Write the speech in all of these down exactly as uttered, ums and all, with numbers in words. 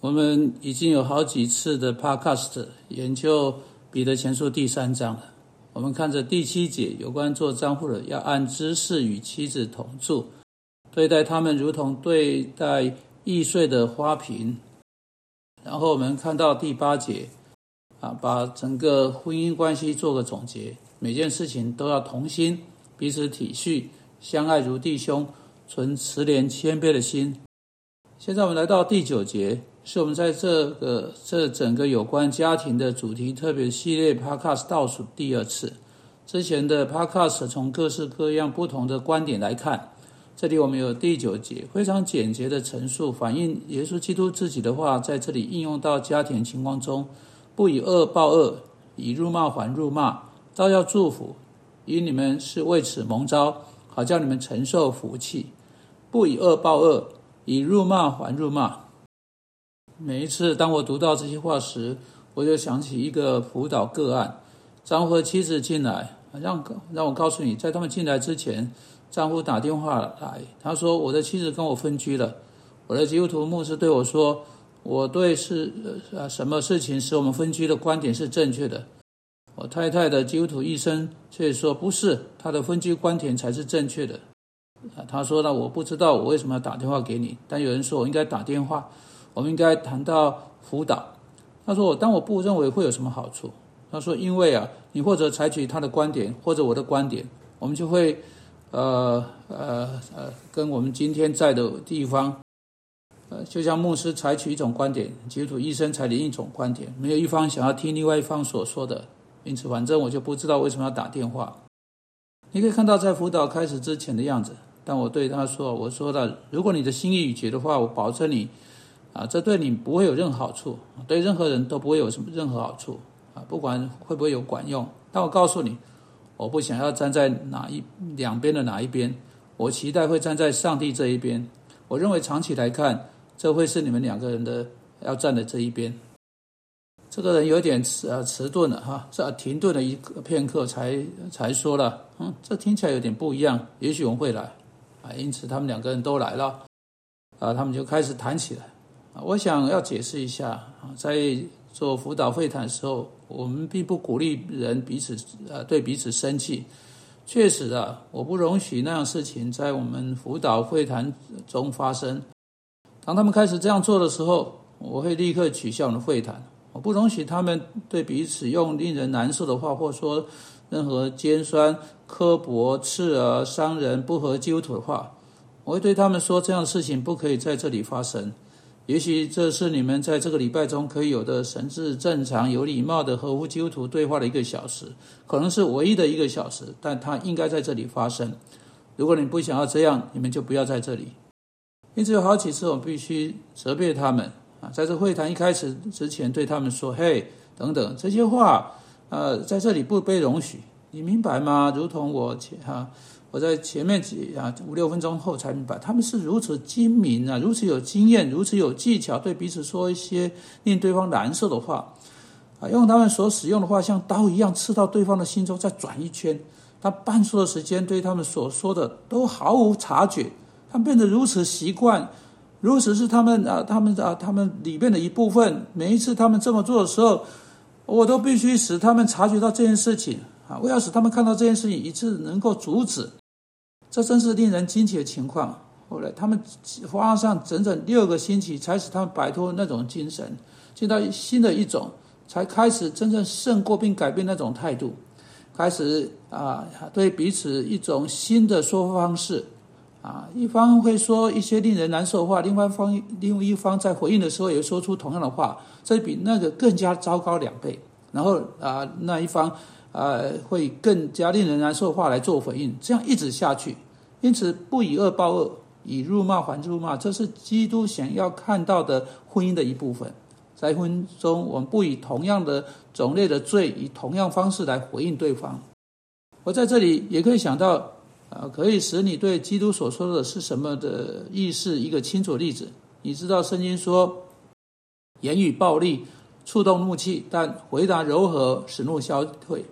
我们已经有好几次的 podcast 研究彼得前书第三章了。我们看着第七节有关做丈夫的要按知识与妻子同住，对待他们如同对待易碎的花瓶。然后我们看到第八节啊，把整个婚姻关系做个总结，每件事情都要同心，彼此体恤，相爱如弟兄，存慈怜谦卑的心。现在我们来到第九节，是我们在这个这整个有关家庭的主题特别系列 Podcast 倒数第二次。之前的 Podcast 从各式各样不同的观点来看，这里我们有第九节非常简洁的陈述，反映耶稣基督自己的话在这里应用到家庭情况中，不以恶报恶，以辱骂还辱骂，倒要祝福，因你们是为此蒙召，好叫你们承受福气。不以恶报恶，以辱骂还辱骂。每一次当我读到这些话时，我就想起一个辅导个案，丈夫和妻子进来，让让我告诉你，在他们进来之前，丈夫打电话来，他说我的妻子跟我分居了，我的基督徒牧师对我说，我对是呃什么事情使我们分居的观点是正确的。我太太的基督徒医生却说不是，他的分居观点才是正确的。他说呢，我不知道我为什么要打电话给你，但有人说我应该打电话，我们应该谈到辅导。他说我但我不认为会有什么好处。他说因为啊，你或者采取他的观点，或者我的观点，我们就会呃呃呃跟我们今天在的地方，呃就像牧师采取一种观点，基督徒医生采取一种观点，没有一方想要听另外一方所说的，因此反正我就不知道为什么要打电话。你可以看到在辅导开始之前的样子，但我对他说，我说了，如果你的心意已决的话，我保证你啊，这对你不会有任何好处，对任何人都不会有什么任何好处啊，不管会不会有管用。但我告诉你，我不想要站在哪一两边的哪一边，我期待会站在上帝这一边。我认为长期来看，这会是你们两个人的要站的这一边。这个人有点迟呃迟钝了哈，这、啊、停顿了一个片刻才才说了，嗯，这听起来有点不一样，也许我们会来啊，因此他们两个人都来了，啊，他们就开始谈起来。我想要解释一下，在做辅导会谈的时候，我们并不鼓励人彼此呃对彼此生气。确实啊，我不容许那样事情在我们辅导会谈中发生。当他们开始这样做的时候，我会立刻取消我们的会谈。我不容许他们对彼此用令人难受的话，或说任何尖酸、刻薄、刺耳、伤人、不合基督徒的话。我会对他们说，这样的事情不可以在这里发生。也许这是你们在这个礼拜中可以有的神智正常、有礼貌的合乎基督徒对话的一个小时，可能是唯一的一个小时，但它应该在这里发生。如果你不想要这样，你们就不要在这里。因此有好几次我必须责备他们啊，在这会谈一开始之前对他们说，嘿，等等，这些话呃，在这里不被容许，你明白吗？如同我前啊我在前面几啊五六分钟后才明白，他们是如此精明啊，如此有经验，如此有技巧，对彼此说一些令对方难受的话啊，用他们所使用的话像刀一样刺到对方的心中，再转一圈。他半数的时间对他们所说的都毫无察觉，他们变得如此习惯，如此是他们啊他们啊他们里面的一部分。每一次他们这么做的时候，我都必须使他们察觉到这件事情啊，我要使他们看到这件事情，以致能够阻止。这真是令人惊奇的情况。后来他们花上整整六个星期，才使他们摆脱那种精神，进到新的一种，才开始真正胜过并改变那种态度，开始啊对彼此一种新的说方式啊，一方会说一些令人难受的话，另外一方另一方在回应的时候也说出同样的话，这比那个更加糟糕两倍。然后啊那一方呃，会更加令人难受的话来做回应，这样一直下去。因此，不以恶报恶，以辱骂还辱骂，这是基督想要看到的婚姻的一部分。在婚姻中，我们不以同样的种类的罪，以同样方式来回应对方。我在这里也可以想到，呃，可以使你对基督所说的是什么的意识一个清楚例子。你知道圣经说，言语暴力触动怒气，但回答柔和使怒消退。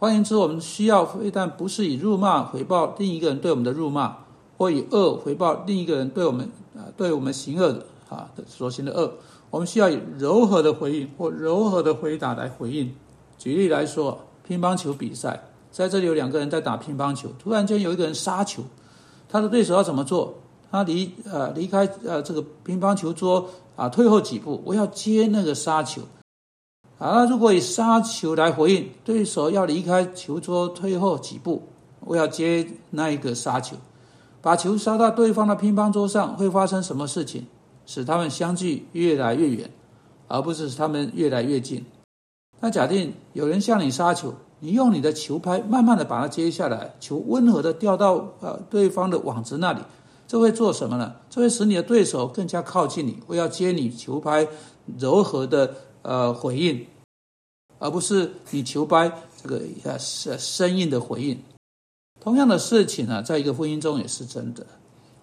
换言之，我们需要非但不是以辱骂回报另一个人对我们的辱骂，或以恶回报另一个人对我们啊、呃、对我们行恶的啊所行的恶，我们需要以柔和的回应或柔和的回答来回应。举例来说，乒乓球比赛，在这里有两个人在打乒乓球，突然间有一个人杀球，他的对手要怎么做？他离呃离开呃这个乒乓球桌啊退后几步，我要接那个杀球。啊，如果以杀球来回应，对手要离开球桌退后几步，我要接那一个杀球。把球杀到对方的乒乓桌上会发生什么事情？使他们相距越来越远，而不是使他们越来越近。那假定有人向你杀球，你用你的球拍慢慢的把它接下来，球温和的掉到呃对方的网子那里，这会做什么呢？这会使你的对手更加靠近你，会要接你球拍柔和的呃回应，而不是你球拍这个呃生硬的回应。同样的事情啊，在一个婚姻中也是真的。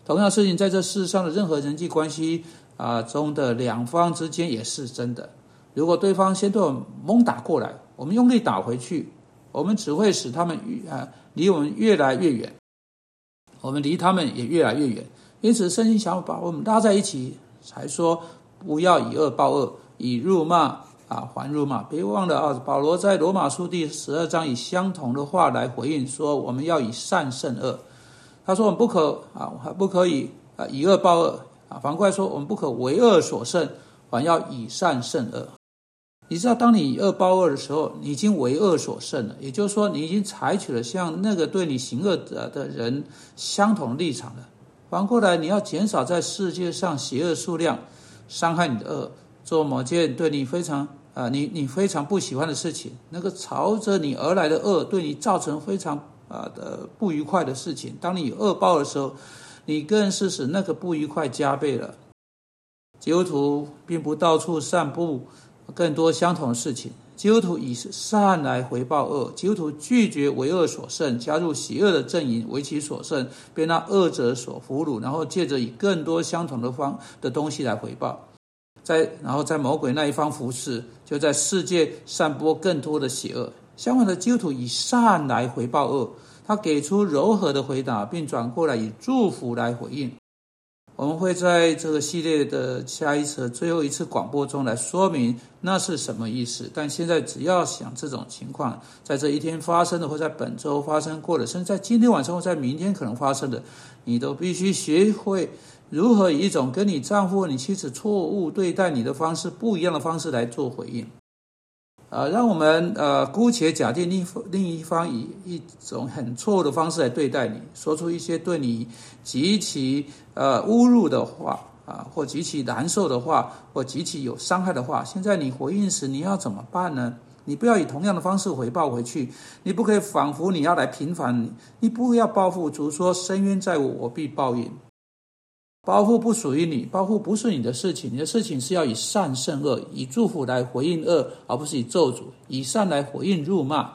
同样的事情在这世上的任何人际关系啊、呃、中的两方之间也是真的。如果对方先对我们猛打过来，我们用力打回去，我们只会使他们呃离我们越来越远，我们离他们也越来越远。因此圣经想把我们拉在一起，才说不要以恶报恶，以辱骂啊还辱骂。别忘了啊，保罗在罗马书第十二章以相同的话来回应说，我们要以善胜恶。他说我们不可啊不可以啊以恶报恶啊，反过来说我们不可为恶所胜，反要以善胜恶。你知道，当你以恶报恶的时候，你已经为恶所胜了，也就是说你已经采取了像那个对你行恶的人相同的立场了。反过来，你要减少在世界上邪恶数量，伤害你的恶，做某件对你非常啊，你你非常不喜欢的事情，那个朝着你而来的恶对你造成非常啊的不愉快的事情。当你有恶报的时候，你更是使那个不愉快加倍了。基督徒并不到处散布更多相同的事情，基督徒以善来回报恶，基督徒拒绝为恶所胜，加入邪恶的阵营，为其所胜，被那恶者所俘虏，然后借着以更多相同的方的东西来回报。在然后在魔鬼那一方服侍，就在世界散播更多的邪恶。相反的，基督徒以善来回报恶，他给出柔和的回答，并转过来以祝福来回应。我们会在这个系列的下一次最后一次广播中来说明那是什么意思，但现在只要想这种情况在这一天发生的，或在本周发生过的，甚至在今天晚上或在明天可能发生的，你都必须学会如何以一种跟你丈夫你妻子错误对待你的方式不一样的方式来做回应。呃，让我们呃姑且假定另另一方以一种很错误的方式来对待你，说出一些对你极其呃侮辱的话啊，或极其难受的话，或极其有伤害的话。现在你回应时，你要怎么办呢？你不要以同样的方式回报回去，你不可以仿佛你要来平反你，你不要报复主说深渊在我，我必报应。报复不属于你，报复不是你的事情，你的事情是要以善胜恶，以祝福来回应恶，而不是以咒诅，以善来回应辱骂。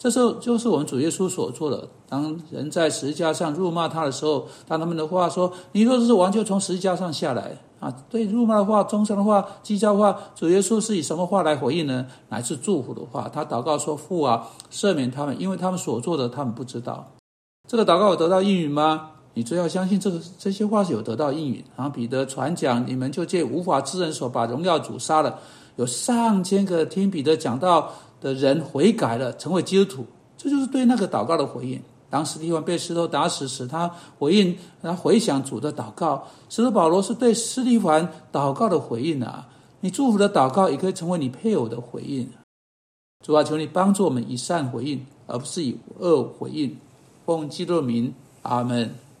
这时候就是我们主耶稣所做的，当人在十字架上辱骂他的时候，当他们的话说你若是王就从十字架上下来啊，对辱骂的话、中伤的话、讥笑的话，主耶稣是以什么话来回应呢？乃是祝福的话。他祷告说，父啊，赦免他们，因为他们所做的他们不知道。这个祷告有得到应允吗？你最要相信这个这些话是有得到应允。然后彼得传讲，你们就借无法之人手把荣耀主杀了，有上千个听彼得讲道的人悔改了，成为基督徒。这就是对那个祷告的回应。当司提反被石头打死时，他回应，他回想主的祷告。使徒保罗是对司提反祷告的回应啊！你祝福的祷告也可以成为你配偶的回应。主啊，求你帮助我们以善回应，而不是以恶回应。奉基督的名，阿们。